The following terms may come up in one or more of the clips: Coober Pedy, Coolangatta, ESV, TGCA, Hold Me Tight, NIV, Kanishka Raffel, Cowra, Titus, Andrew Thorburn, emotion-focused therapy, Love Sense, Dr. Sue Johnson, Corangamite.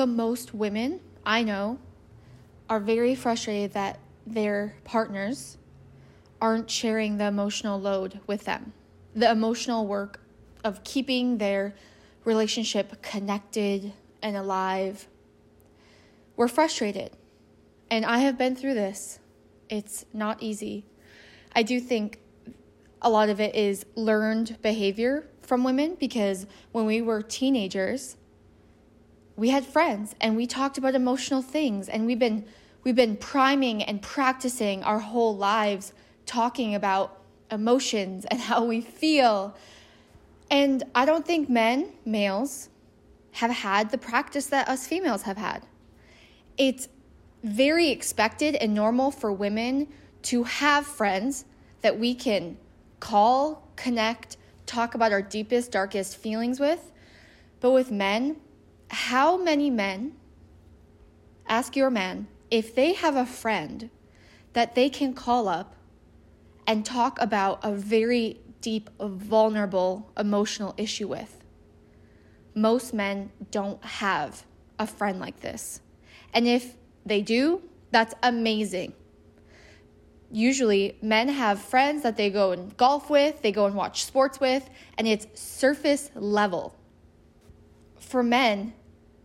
So most women I know are very frustrated that their partners aren't sharing the emotional load with them, the emotional work of keeping their relationship connected and alive. We're frustrated, and I have been through this. It's not easy. I do think a lot of it is learned behavior from women, because when we were teenagers, we had friends and we talked about emotional things, and we've been priming and practicing our whole lives talking about emotions and how we feel. And I don't think males, have had the practice that us females have had. It's very expected and normal for women to have friends that we can call, connect, talk about our deepest, darkest feelings with. But with men, how many men, ask your man, if they have a friend that they can call up and talk about a very deep, vulnerable, emotional issue with? Most men don't have a friend like this. And if they do, that's amazing. Usually, men have friends that they go and golf with, they go and watch sports with, and it's surface level. For men,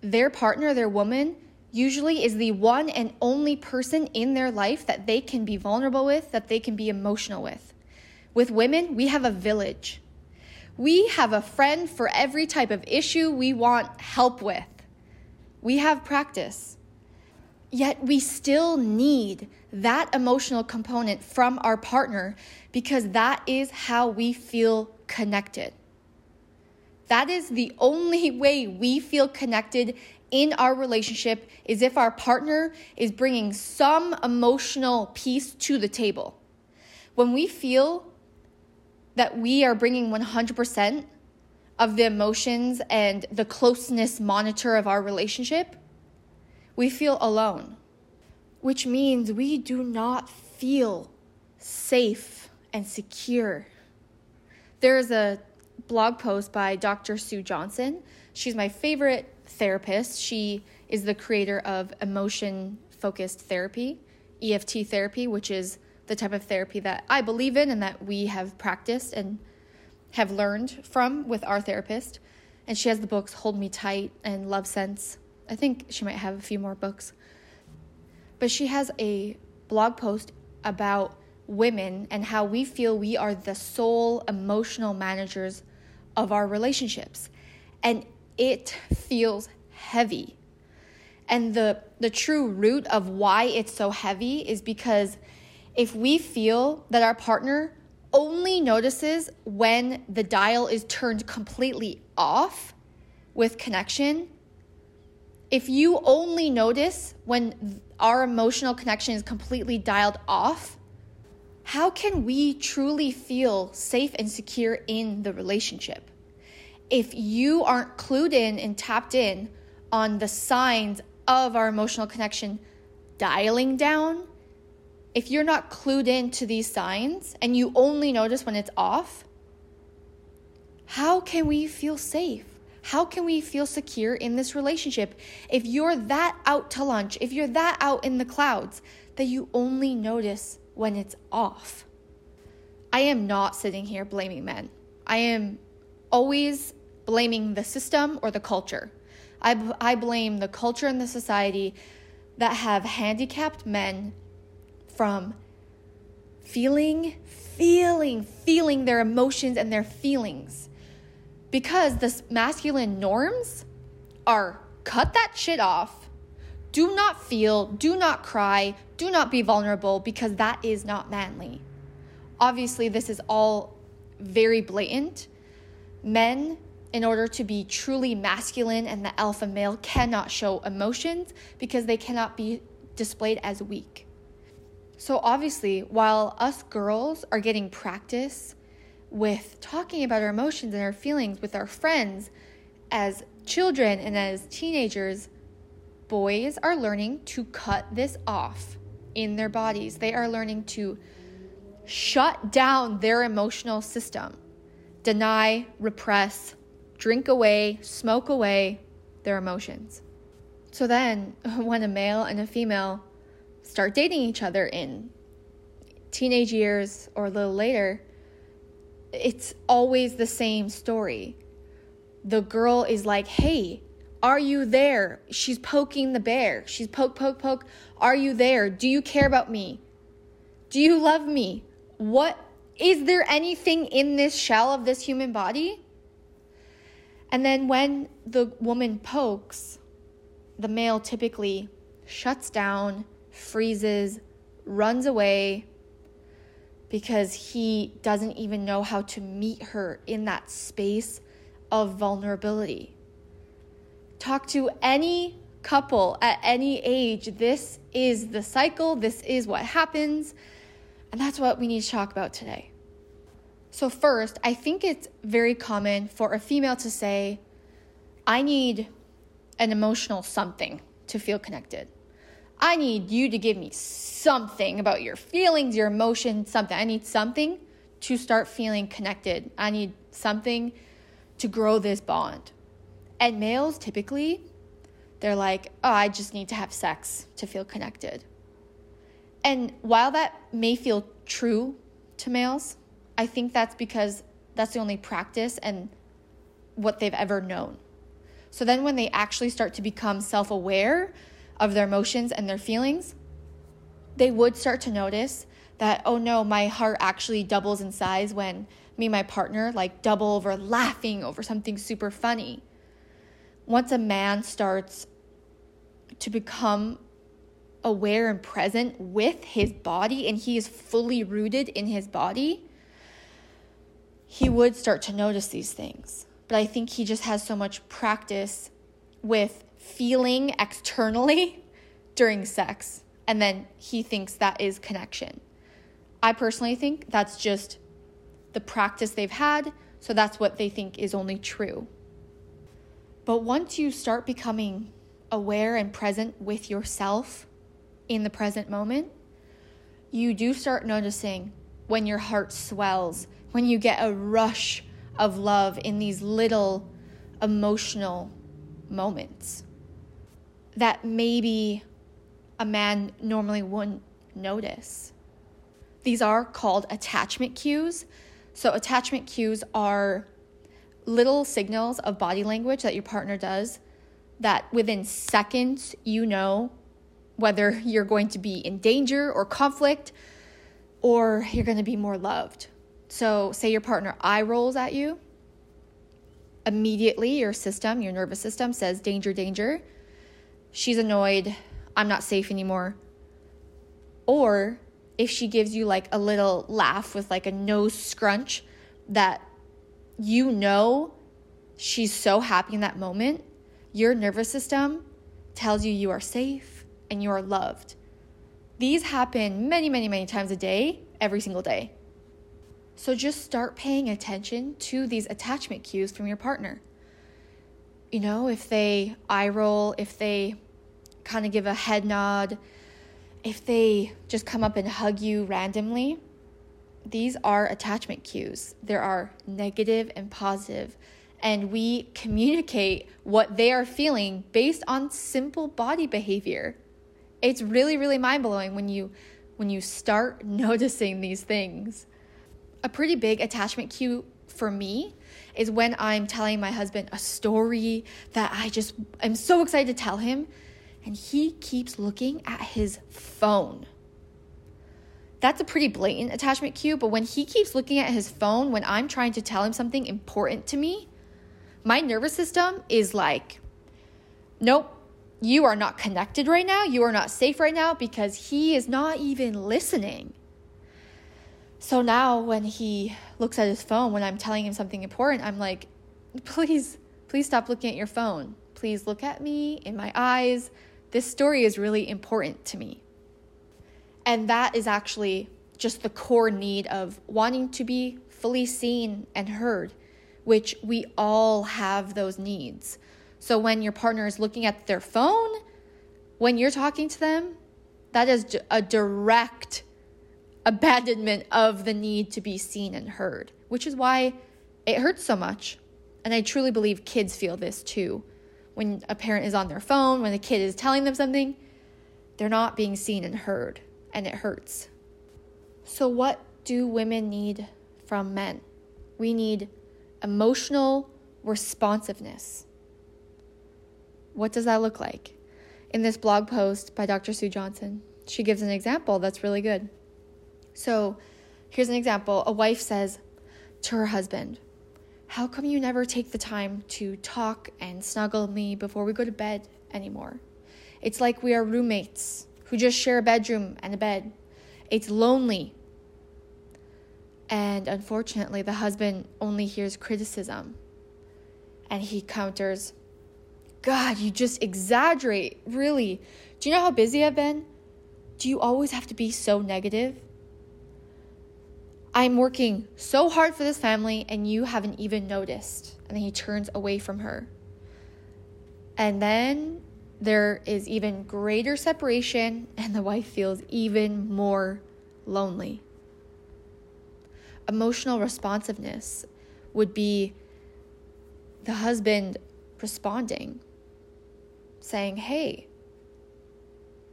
their partner, their woman, usually is the one and only person in their life that they can be vulnerable with, that they can be emotional with. With women, we have a village. We have a friend for every type of issue we want help with. We have practice. Yet we still need that emotional component from our partner, because that is how we feel connected. That is the only way we feel connected in our relationship, is if our partner is bringing some emotional piece to the table. When we feel that we are bringing 100% of the emotions and the closeness monitor of our relationship, we feel alone, which means we do not feel safe and secure. There is a blog post by Dr. Sue Johnson. She's my favorite therapist. She is the creator of emotion-focused therapy, EFT therapy, which is the type of therapy that I believe in and that we have practiced and have learned from with our therapist. And she has the books Hold Me Tight and Love Sense. I think she might have a few more books. But she has a blog post about women and how we feel we are the sole emotional managers of our relationships. And it feels heavy. And the true root of why it's so heavy is because if we feel that our partner only notices when the dial is turned completely off with connection, if you only notice when our emotional connection is completely dialed off, how can we truly feel safe and secure in the relationship? If you aren't clued in and tapped in on the signs of our emotional connection dialing down, if you're not clued in to these signs and you only notice when it's off, how can we feel safe? How can we feel secure in this relationship? If you're that out to lunch, if you're that out in the clouds, that you only notice when it's off. I am not sitting here blaming men. I am always blaming the system or the culture. I blame the culture and the society that have handicapped men from feeling their emotions and their feelings, because the masculine norms are cut that shit off. Do not feel, do not cry, do not be vulnerable, because that is not manly. Obviously, this is all very blatant. Men, in order to be truly masculine and the alpha male, cannot show emotions because they cannot be displayed as weak. So obviously, while us girls are getting practice with talking about our emotions and our feelings with our friends as children and as teenagers, boys are learning to cut this off in their bodies. They are learning to shut down their emotional system, deny, repress, drink away, smoke away their emotions. So then when a male and a female start dating each other in teenage years or a little later, it's always the same story. The girl is like, hey, are you there? She's poking the bear. She's poke. Are you there? Do you care about me? Do you love me? What? Is there anything in this shell of this human body? And then when the woman pokes, the male typically shuts down, freezes, runs away, because he doesn't even know how to meet her in that space of vulnerability. Talk to any couple at any age. This is the cycle. This is what happens. And that's what we need to talk about today. So first, I think it's very common for a female to say, I need an emotional something to feel connected. I need you to give me something about your feelings, your emotions, something. I need something to start feeling connected. I need something to grow this bond. And males typically, they're like, oh, I just need to have sex to feel connected. And while that may feel true to males, I think that's because that's the only practice and what they've ever known. So then when they actually start to become self-aware of their emotions and their feelings, they would start to notice that, oh no, my heart actually doubles in size when me and my partner like double over laughing over something super funny. Once a man starts to become aware and present with his body, and he is fully rooted in his body, he would start to notice these things. But I think he just has so much practice with feeling externally during sex, and then he thinks that is connection. I personally think that's just the practice they've had, so that's what they think is only true. But once you start becoming aware and present with yourself in the present moment, you do start noticing when your heart swells, when you get a rush of love in these little emotional moments that maybe a man normally wouldn't notice. These are called attachment cues. So attachment cues are little signals of body language that your partner does that within seconds you know whether you're going to be in danger or conflict, or you're going to be more loved. So say your partner eye rolls at you. Immediately your system, your nervous system says, danger, danger. She's annoyed. I'm not safe anymore. Or if she gives you like a little laugh with like a nose scrunch, that you know she's so happy in that moment, your nervous system tells you are safe and you are loved. These happen many, many, many times a day, every single day. So just start paying attention to these attachment cues from your partner. You know, if they eye roll, if they kind of give a head nod, if they just come up and hug you randomly, these are attachment cues. There are negative and positive, and we communicate what they are feeling based on simple body behavior. It's really, really mind-blowing when you start noticing these things. A pretty big attachment cue for me is when I'm telling my husband a story that I'm so excited to tell him, and he keeps looking at his phone. That's a pretty blatant attachment cue, but when he keeps looking at his phone when I'm trying to tell him something important to me, my nervous system is like, nope. You are not connected right now. You are not safe right now, because he is not even listening. So now when he looks at his phone, when I'm telling him something important, I'm like, please stop looking at your phone. Please look at me in my eyes. This story is really important to me. And that is actually just the core need of wanting to be fully seen and heard, which we all have those needs. So when your partner is looking at their phone, when you're talking to them, that is a direct abandonment of the need to be seen and heard, which is why it hurts so much. And I truly believe kids feel this too. when a parent is on their phone, when the kid is telling them something, they're not being seen and heard, and it hurts. So what do women need from men? We need emotional responsiveness. What does that look like? In this blog post by Dr. Sue Johnson, she gives an example that's really good. So here's an example. A wife says to her husband, "How come you never take the time to talk and snuggle me before we go to bed anymore? It's like we are roommates who just share a bedroom and a bed. It's lonely." And unfortunately, the husband only hears criticism. And he counters, "God, you just exaggerate, really. Do you know how busy I've been? Do you always have to be so negative? I'm working so hard for this family and you haven't even noticed." And then he turns away from her. And then there is even greater separation and the wife feels even more lonely. Emotional responsiveness would be the husband responding, saying, "Hey,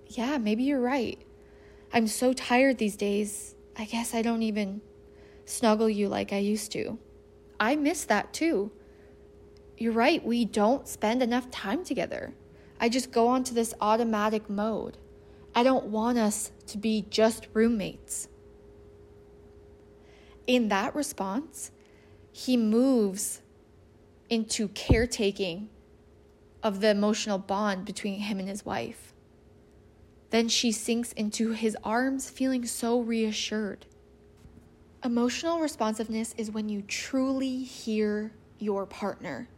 yeah, maybe you're right. I'm so tired these days. I guess I don't even snuggle you like I used to. I miss that too. You're right, we don't spend enough time together. I just go on to this automatic mode. I don't want us to be just roommates." In that response, he moves into caretaking of the emotional bond between him and his wife. Then she sinks into his arms, feeling so reassured. Emotional responsiveness is when you truly hear your partner.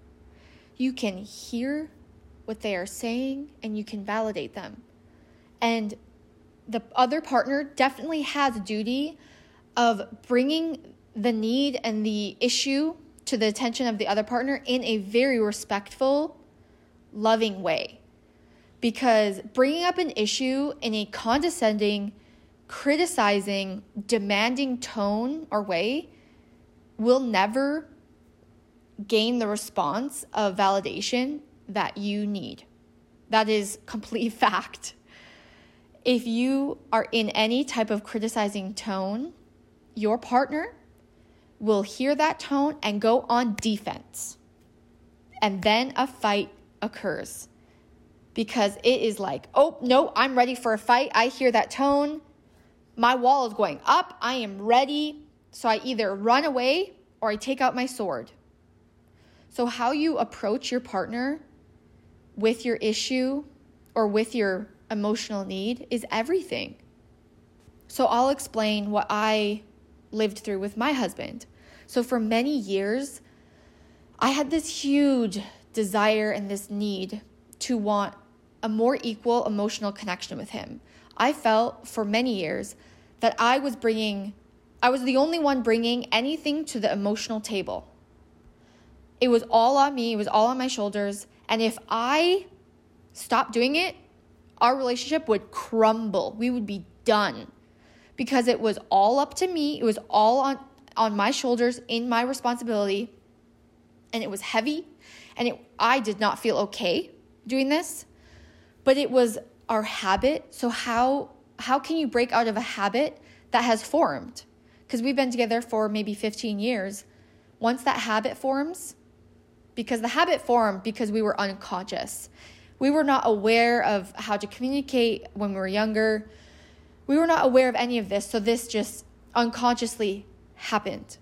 You can hear what they are saying and you can validate them. And the other partner definitely has a duty of bringing the need and the issue to the attention of the other partner in a very respectful, loving way. Because bringing up an issue in a condescending, criticizing, demanding tone or way will never gain the response of validation that you need. That is complete fact. If you are in any type of criticizing tone, your partner will hear that tone and go on defense. And then a fight occurs because it is like, "Oh, no, I'm ready for a fight. I hear that tone. My wall is going up. I am ready." So I either run away or I take out my sword. So how you approach your partner with your issue or with your emotional need is everything. So I'll explain what I lived through with my husband. So for many years, I had this huge desire and this need to want a more equal emotional connection with him. I felt for many years that I was the only one bringing anything to the emotional table. It was all on me. It was all on my shoulders. And if I stopped doing it, our relationship would crumble. We would be done. Because it was all up to me. It was all on my shoulders, in my responsibility. And it was heavy. And I did not feel okay doing this. But it was our habit. So how can you break out of a habit that has formed? Because we've been together for maybe 15 years. Once that habit forms, because the habit formed because we were unconscious. We were not aware of how to communicate when we were younger. We were not aware of any of this, so this just unconsciously happened.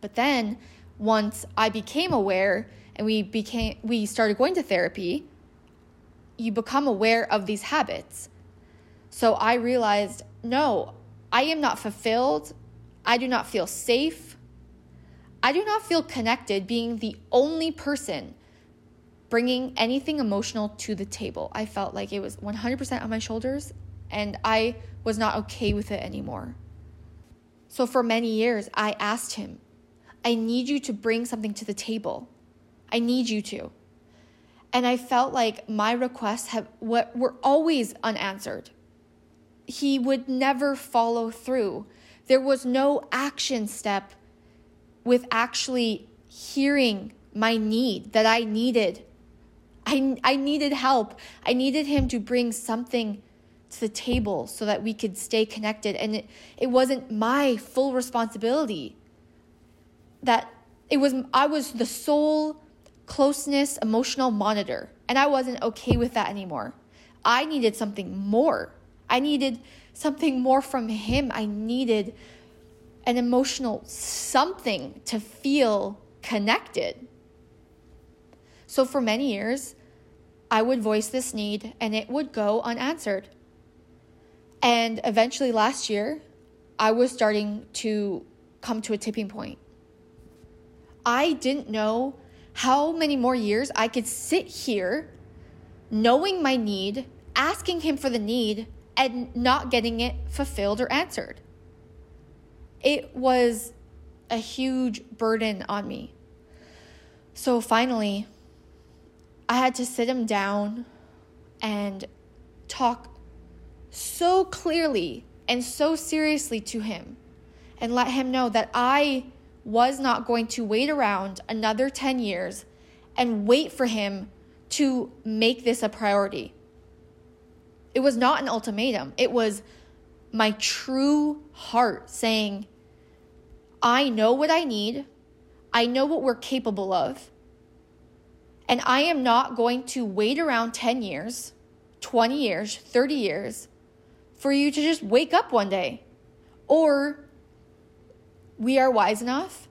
But then, once I became aware and we started going to therapy, you become aware of these habits. So I realized, no, I am not fulfilled. I do not feel safe. I do not feel connected being the only person bringing anything emotional to the table. I felt like it was 100% on my shoulders. And I was not okay with it anymore. So for many years, I asked him, "I need you to bring something to the table. I need you to." And I felt like my requests were always unanswered. He would never follow through. There was no action step with actually hearing my need, that I needed I needed help. I needed him to bring something to the table so that we could stay connected. And it wasn't my full responsibility. I was the sole closeness emotional monitor, and I wasn't okay with that anymore. I needed something more. I needed something more from him. I needed an emotional something to feel connected. So for many years, I would voice this need and it would go unanswered. And eventually last year, I was starting to come to a tipping point. I didn't know how many more years I could sit here knowing my need, asking him for the need, and not getting it fulfilled or answered. It was a huge burden on me. So finally, I had to sit him down and talk so clearly and so seriously to him and let him know that I was not going to wait around another 10 years and wait for him to make this a priority. It was not an ultimatum. It was my true heart saying, I know what I need. I know what we're capable of. And I am not going to wait around 10 years, 20 years, 30 years for you to just wake up one day. Or we are wise enough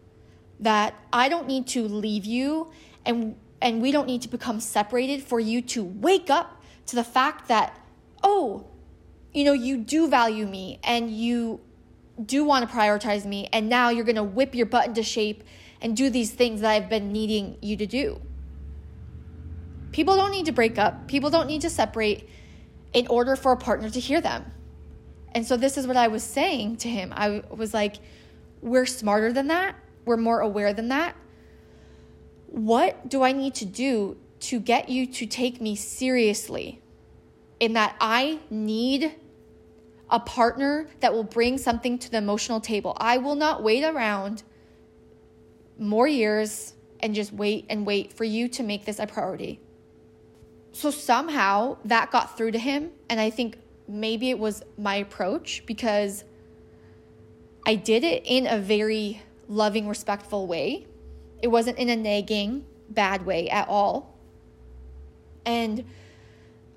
that I don't need to leave you and we don't need to become separated for you to wake up to the fact that, oh, you know, you do value me and you do want to prioritize me, and now you're going to whip your butt into shape and do these things that I've been needing you to do. People don't need to break up. People don't need to separate in order for a partner to hear them. And so this is what I was saying to him. I was like, we're smarter than that. We're more aware than that. What do I need to do to get you to take me seriously? In that I need a partner that will bring something to the emotional table. I will not wait around more years and just wait for you to make this a priority. So somehow that got through to him. And I think maybe it was my approach, because I did it in a very loving, respectful way. It wasn't in a nagging, bad way at all. And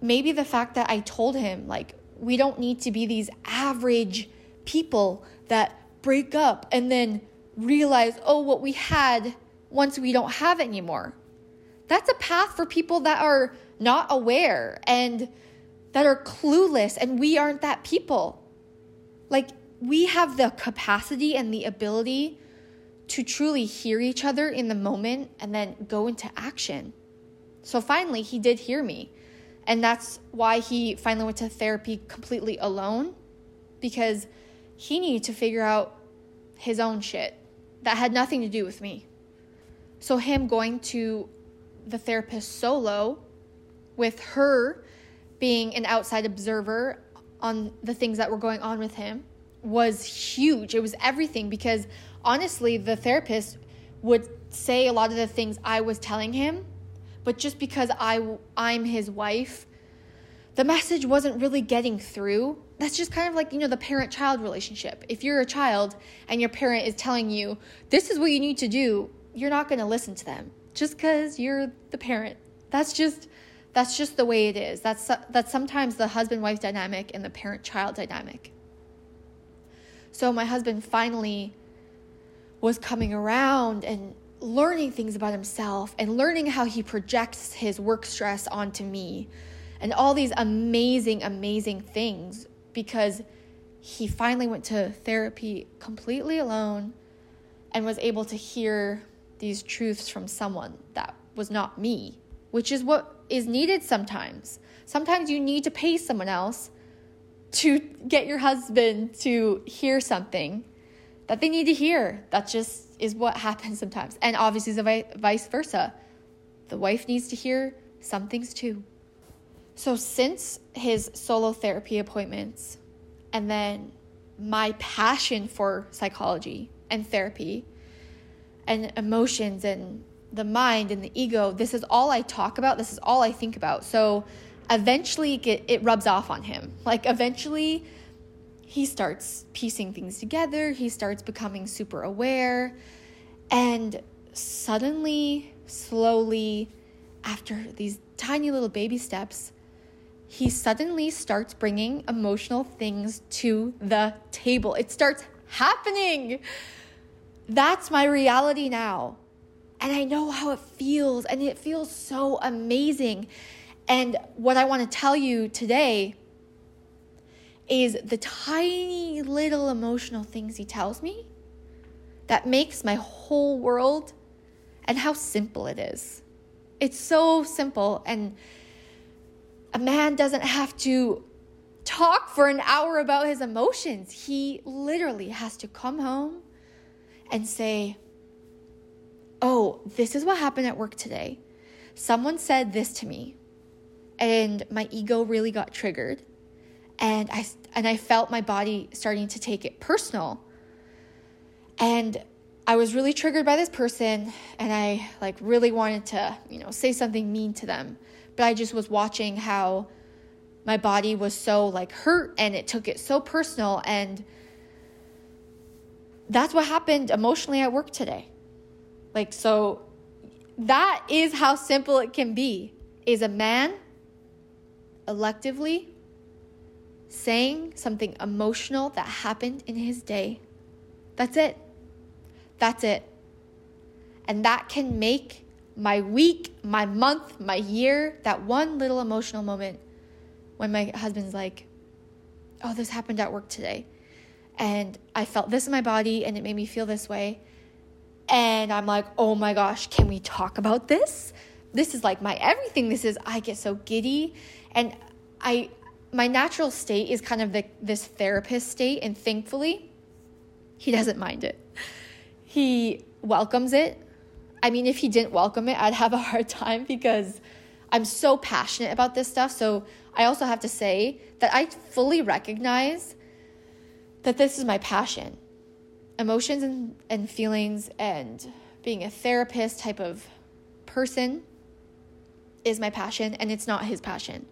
maybe the fact that I told him, like, we don't need to be these average people that break up and then realize, oh, what we had once we don't have it anymore. That's a path for people that are not aware and that are clueless, and we aren't that people. Like, we have the capacity and the ability to truly hear each other in the moment and then go into action. So finally, he did hear me. And that's why he finally went to therapy completely alone, because he needed to figure out his own shit that had nothing to do with me. So him going to the therapist solo, with her being an outside observer on the things that were going on with him, was huge. It was everything, because honestly, the therapist would say a lot of the things I was telling him. But just because I'm his wife, the message wasn't really getting through. That's just kind of like, you know, the parent-child relationship. If you're a child and your parent is telling you, this is what you need to do, you're not going to listen to them just because you're the parent. That's just the way it is. That's sometimes the husband-wife dynamic and the parent-child dynamic. So my husband finally was coming around and learning things about himself and learning how he projects his work stress onto me and all these amazing, amazing things, because he finally went to therapy completely alone and was able to hear these truths from someone that was not me, which is what is needed sometimes. Sometimes you need to pay someone else to get your husband to hear something that they need to hear. That just is what happens sometimes. And obviously vice versa. The wife needs to hear some things too. So since his solo therapy appointments and then my passion for psychology and therapy and emotions and the mind and the ego, this is all I talk about, this is all I think about. So eventually it rubs off on him. Like eventually he starts piecing things together. He starts becoming super aware. And suddenly, slowly, after these tiny little baby steps, he suddenly starts bringing emotional things to the table. It starts happening. That's my reality now. And I know how it feels, and it feels so amazing. And what I want to tell you today is the tiny little emotional things he tells me that makes my whole world, and how simple it is. It's so simple, and a man doesn't have to talk for an hour about his emotions. He literally has to come home and say, oh, this is what happened at work today. Someone said this to me, and my ego really got triggered, and I felt my body starting to take it personal. And I was really triggered by this person, and I really wanted to, say something mean to them. But I just was watching how my body was so hurt, and it took it so personal, and that's what happened emotionally at work today. So that is how simple it can be, is a man electively saying something emotional that happened in his day. That's it. That's it. And that can make my week, my month, my year, that one little emotional moment when my husband's like, oh, this happened at work today, and I felt this in my body, and it made me feel this way. And I'm like, oh my gosh, can we talk about this? This is my everything. I get so giddy. And my natural state is kind of this therapist state. And thankfully, he doesn't mind it. He welcomes it. I mean, if he didn't welcome it, I'd have a hard time, because I'm so passionate about this stuff. So I also have to say that I fully recognize that this is my passion. Emotions and feelings and being a therapist type of person is my passion, and it's not his passion.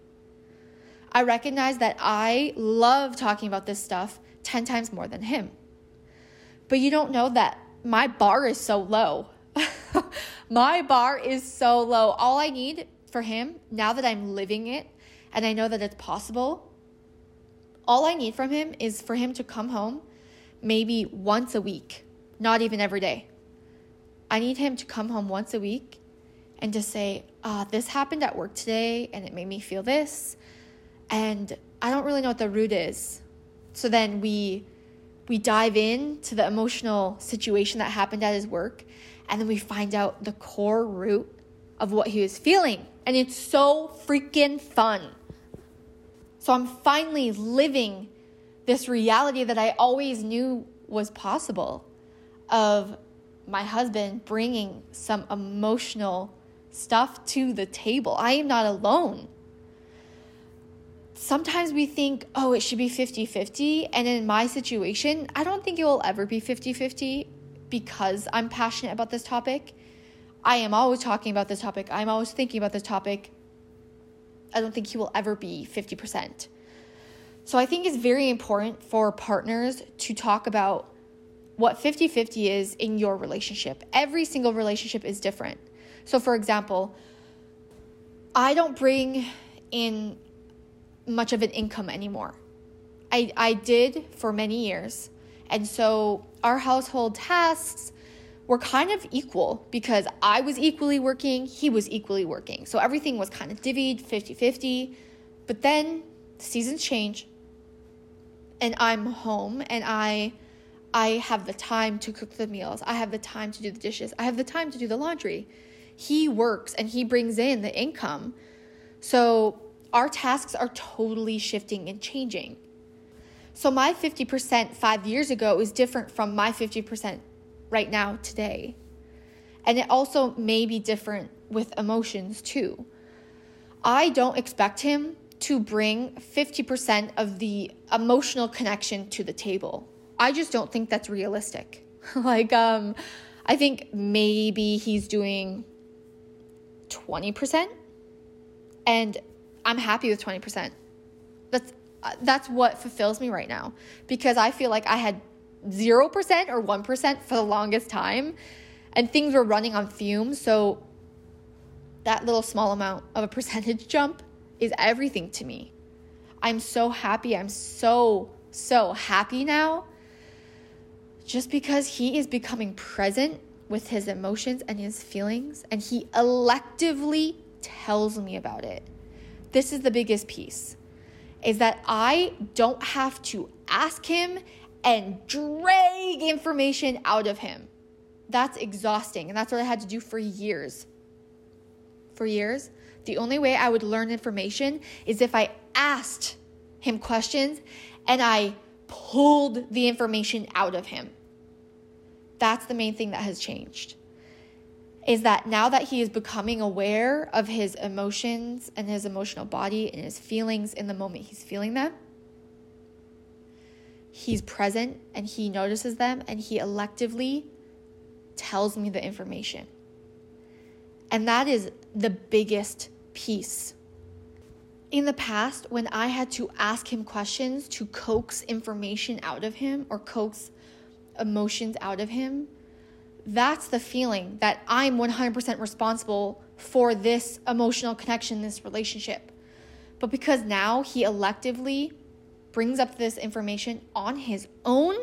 I recognize that I love talking about this stuff 10 times more than him. But you don't know that my bar is so low. My bar is so low. All I need for him, now that I'm living it and I know that it's possible, all I need from him is for him to come home maybe once a week, not even every day. I need him to come home once a week and to say, this happened at work today, and it made me feel this, and I don't really know what the root is. So then we dive into the emotional situation that happened at his work, and then we find out the core root of what he was feeling. And it's so freaking fun. So I'm finally living this reality that I always knew was possible, of my husband bringing some emotional stuff to the table. I am not alone. Sometimes we think, oh, it should be 50-50. And in my situation, I don't think it will ever be 50-50, because I'm passionate about this topic. I am always talking about this topic. I'm always thinking about this topic. I don't think he will ever be 50%. So I think it's very important for partners to talk about what 50-50 is in your relationship. Every single relationship is different. So for example, I don't bring in much of an income anymore. I did for many years. And so our household tasks were kind of equal, because I was equally working, he was equally working. So everything was kind of divvied 50-50. But then seasons change, and I'm home, and I have the time to cook the meals. I have the time to do the dishes. I have the time to do the laundry. He works, and he brings in the income. So our tasks are totally shifting and changing. So my 50% 5 years ago is different from my 50% right now today. And it also may be different with emotions too. I don't expect him to bring 50% of the emotional connection to the table. I just don't think that's realistic. I think maybe he's doing 20%, and I'm happy with 20%. That's what fulfills me right now, because I feel like I had 0% or 1% for the longest time, and things were running on fumes. So that little small amount of a percentage jump is everything to me. I'm so happy. I'm so happy now, just because he is becoming present with his emotions and his feelings, and he electively tells me about it. This is the biggest piece, is that I don't have to ask him and drag information out of him. That's exhausting, and that's what I had to do for years. For years, the only way I would learn information is if I asked him questions and I pulled the information out of him. That's the main thing that has changed, is that now that he is becoming aware of his emotions and his emotional body and his feelings in the moment he's feeling them, he's present and he notices them and he electively tells me the information. And that is the biggest piece. In the past, when I had to ask him questions to coax information out of him or coax emotions out of him, that's the feeling that I'm 100% responsible for this emotional connection, this relationship. But because now he electively brings up this information on his own,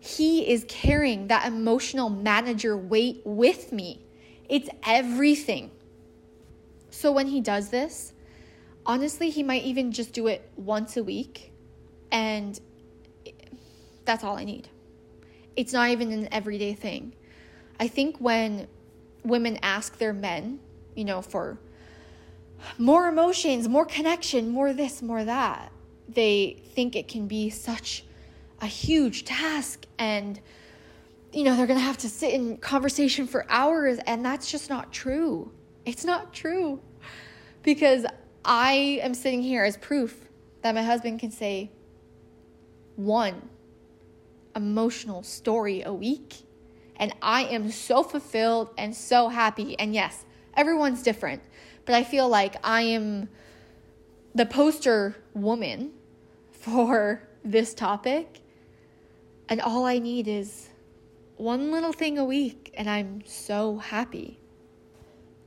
he is carrying that emotional manager weight with me. It's everything. So when he does this, honestly, he might even just do it once a week, and that's all I need. It's not even an everyday thing. I think when women ask their men, for more emotions, more connection, more this, more that, they think it can be such a huge task, and, they're going to have to sit in conversation for hours, and that's just not true. It's not true, because I am sitting here as proof that my husband can say one emotional story a week, and I am so fulfilled and so happy. And yes, everyone's different, but I feel like I am the poster woman for this topic, and all I need is one little thing a week, and I'm so happy.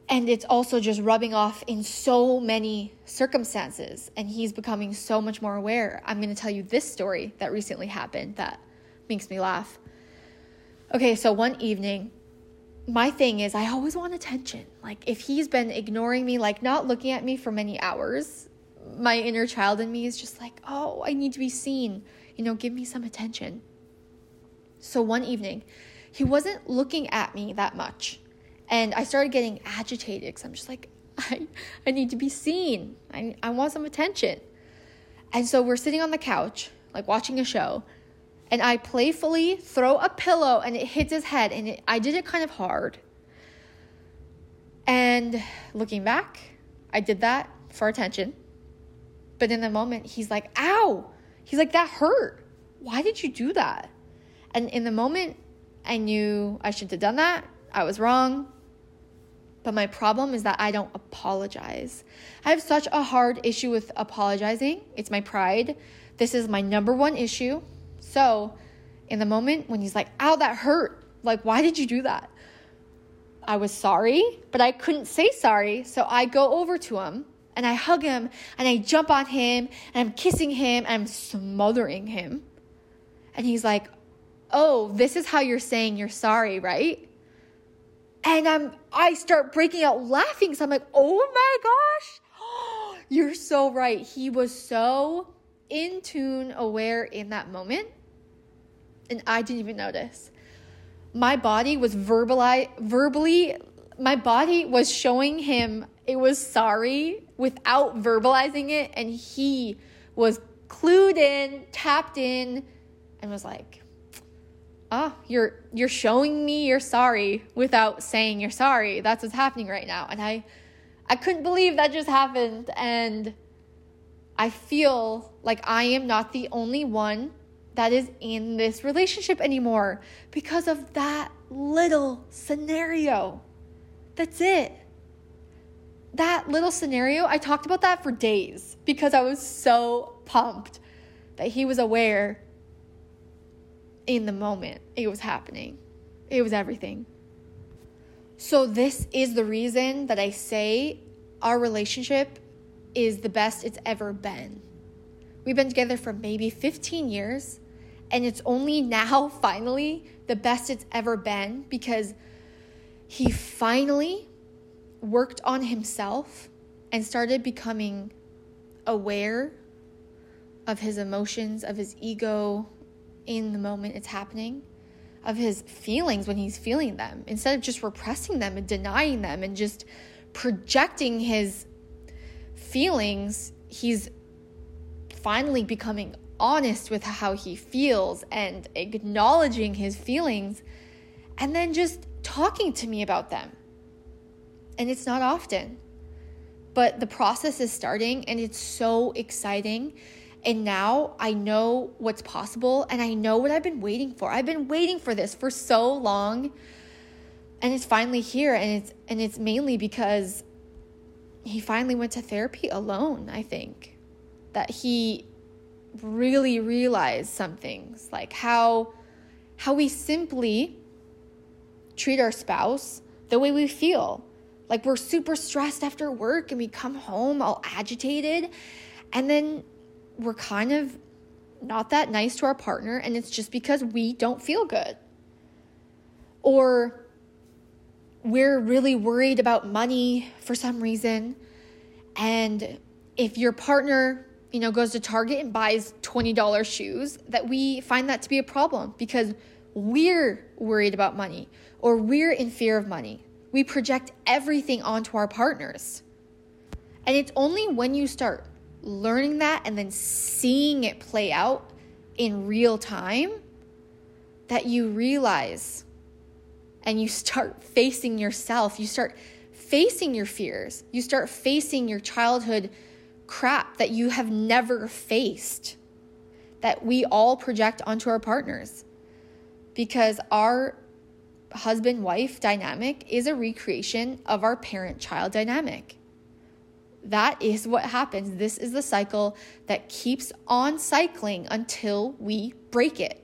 And it's also just rubbing off in so many circumstances, and he's becoming so much more aware. I'm going to tell you this story that recently happened that makes me laugh. Okay, so one evening, my thing is I always want attention. Like, if he's been ignoring me, like not looking at me for many hours, my inner child in me is just like, oh, I need to be seen. Give me some attention. So one evening, he wasn't looking at me that much, and I started getting agitated because I'm just like, I need to be seen. I want some attention. And so we're sitting on the couch, like watching a show, and I playfully throw a pillow and it hits his head, and I did it kind of hard. And looking back, I did that for attention. But in the moment, he's like, ow. He's like, that hurt. Why did you do that? And in the moment, I knew I shouldn't have done that. I was wrong. But my problem is that I don't apologize. I have such a hard issue with apologizing. It's my pride. This is my number one issue. So in the moment when he's like, ow, that hurt. Like, why did you do that? I was sorry, but I couldn't say sorry. So I go over to him and I hug him and I jump on him and I'm kissing him and I'm smothering him. And he's like, oh, this is how you're saying you're sorry, right? And I start breaking out laughing. So I'm like, oh my gosh, oh, you're so right. He was so in tune, aware in that moment, and I didn't even notice. My body was verbally, my body was showing him it was sorry without verbalizing it, and he was clued in, tapped in, and was like, ah, you're showing me you're sorry without saying you're sorry. That's what's happening right now. And I couldn't believe that just happened. And I feel like I am not the only one that is in this relationship anymore because of that little scenario. That's it. that little scenario, I talked about that for days because I was so pumped that he was aware in the moment it was happening. It was everything. So this is the reason that I say our relationship is the best it's ever been. We've been together for maybe 15 years, and it's only now, finally, the best it's ever been because he finally worked on himself and started becoming aware of his emotions, of his ego in the moment it's happening, of his feelings when he's feeling them, instead of just repressing them and denying them and just projecting his feelings. He's finally becoming honest with how he feels and acknowledging his feelings and then just talking to me about them. And it's not often, but the process is starting and it's so exciting. And now I know what's possible and I know what I've been waiting for. I've been waiting for this for so long and it's finally here. And it's mainly because he finally went to therapy alone, I think, that he really realized some things, like how we simply treat our spouse the way we feel. Like we're super stressed after work and we come home all agitated and then we're kind of not that nice to our partner, and it's just because we don't feel good. Or we're really worried about money for some reason, and if your partner, you know, goes to Target and buys $20 shoes, that we find that to be a problem because we're worried about money or we're in fear of money. We project everything onto our partners. And it's only when you start learning that and then seeing it play out in real time that you realize and you start facing yourself. You start facing your fears. You start facing your childhood crap that you have never faced, that we all project onto our partners, because our husband-wife dynamic is a recreation of our parent-child dynamic. That is what happens. This is the cycle that keeps on cycling until we break it.